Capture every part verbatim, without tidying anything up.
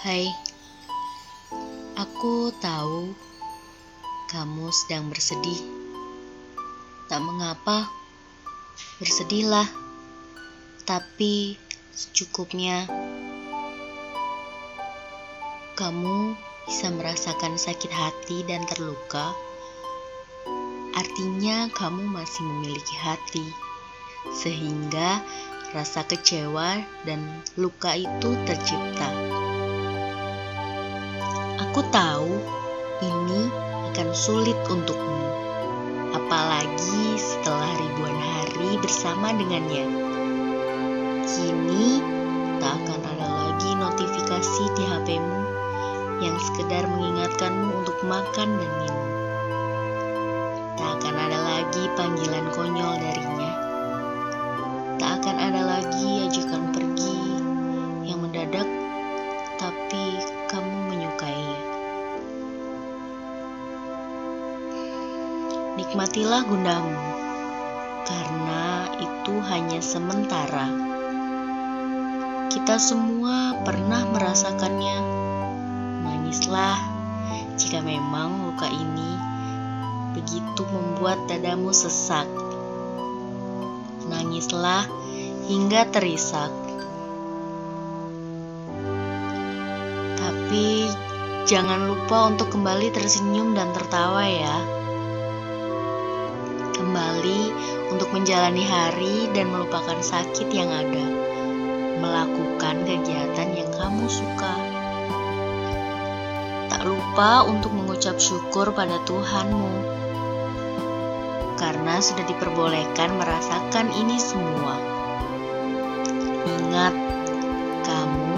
Hai, aku tahu kamu sedang bersedih. Tak mengapa, bersedihlah, tapi secukupnya. Kamu bisa merasakan sakit hati dan terluka, artinya kamu masih memiliki hati, sehingga rasa kecewa dan luka itu tercipta. Aku tahu ini akan sulit untukmu, apalagi setelah ribuan hari bersama dengannya. Kini tak akan ada lagi notifikasi di H P-mu yang sekedar mengingatkanmu untuk makan dan minum. Tak akan ada lagi panggilan konyol darinya. Tak akan ada lagi ajakan pergi yang mendadak tapi kamu menyukainya. Nikmatilah gundamu, karena itu hanya sementara. Kita semua pernah merasakannya. Nangislah jika memang luka ini begitu membuat dadamu sesak. Nangislah hingga terisak. Tapi jangan lupa untuk kembali tersenyum dan tertawa ya. Kembali untuk menjalani hari dan melupakan sakit yang ada. Melakukan kegiatan yang kamu suka. Tak lupa untuk mengucap syukur pada Tuhanmu, karena sudah diperbolehkan merasakan ini semua. Ingat, kamu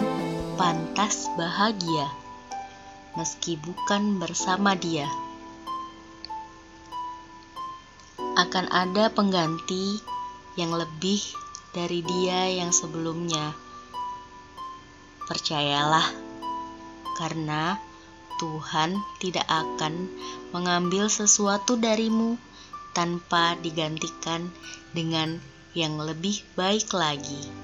pantas bahagia, meski bukan bersama dia. Akan ada pengganti yang lebih dari dia yang sebelumnya. Percayalah, karena Tuhan tidak akan mengambil sesuatu darimu tanpa digantikan dengan yang lebih baik lagi.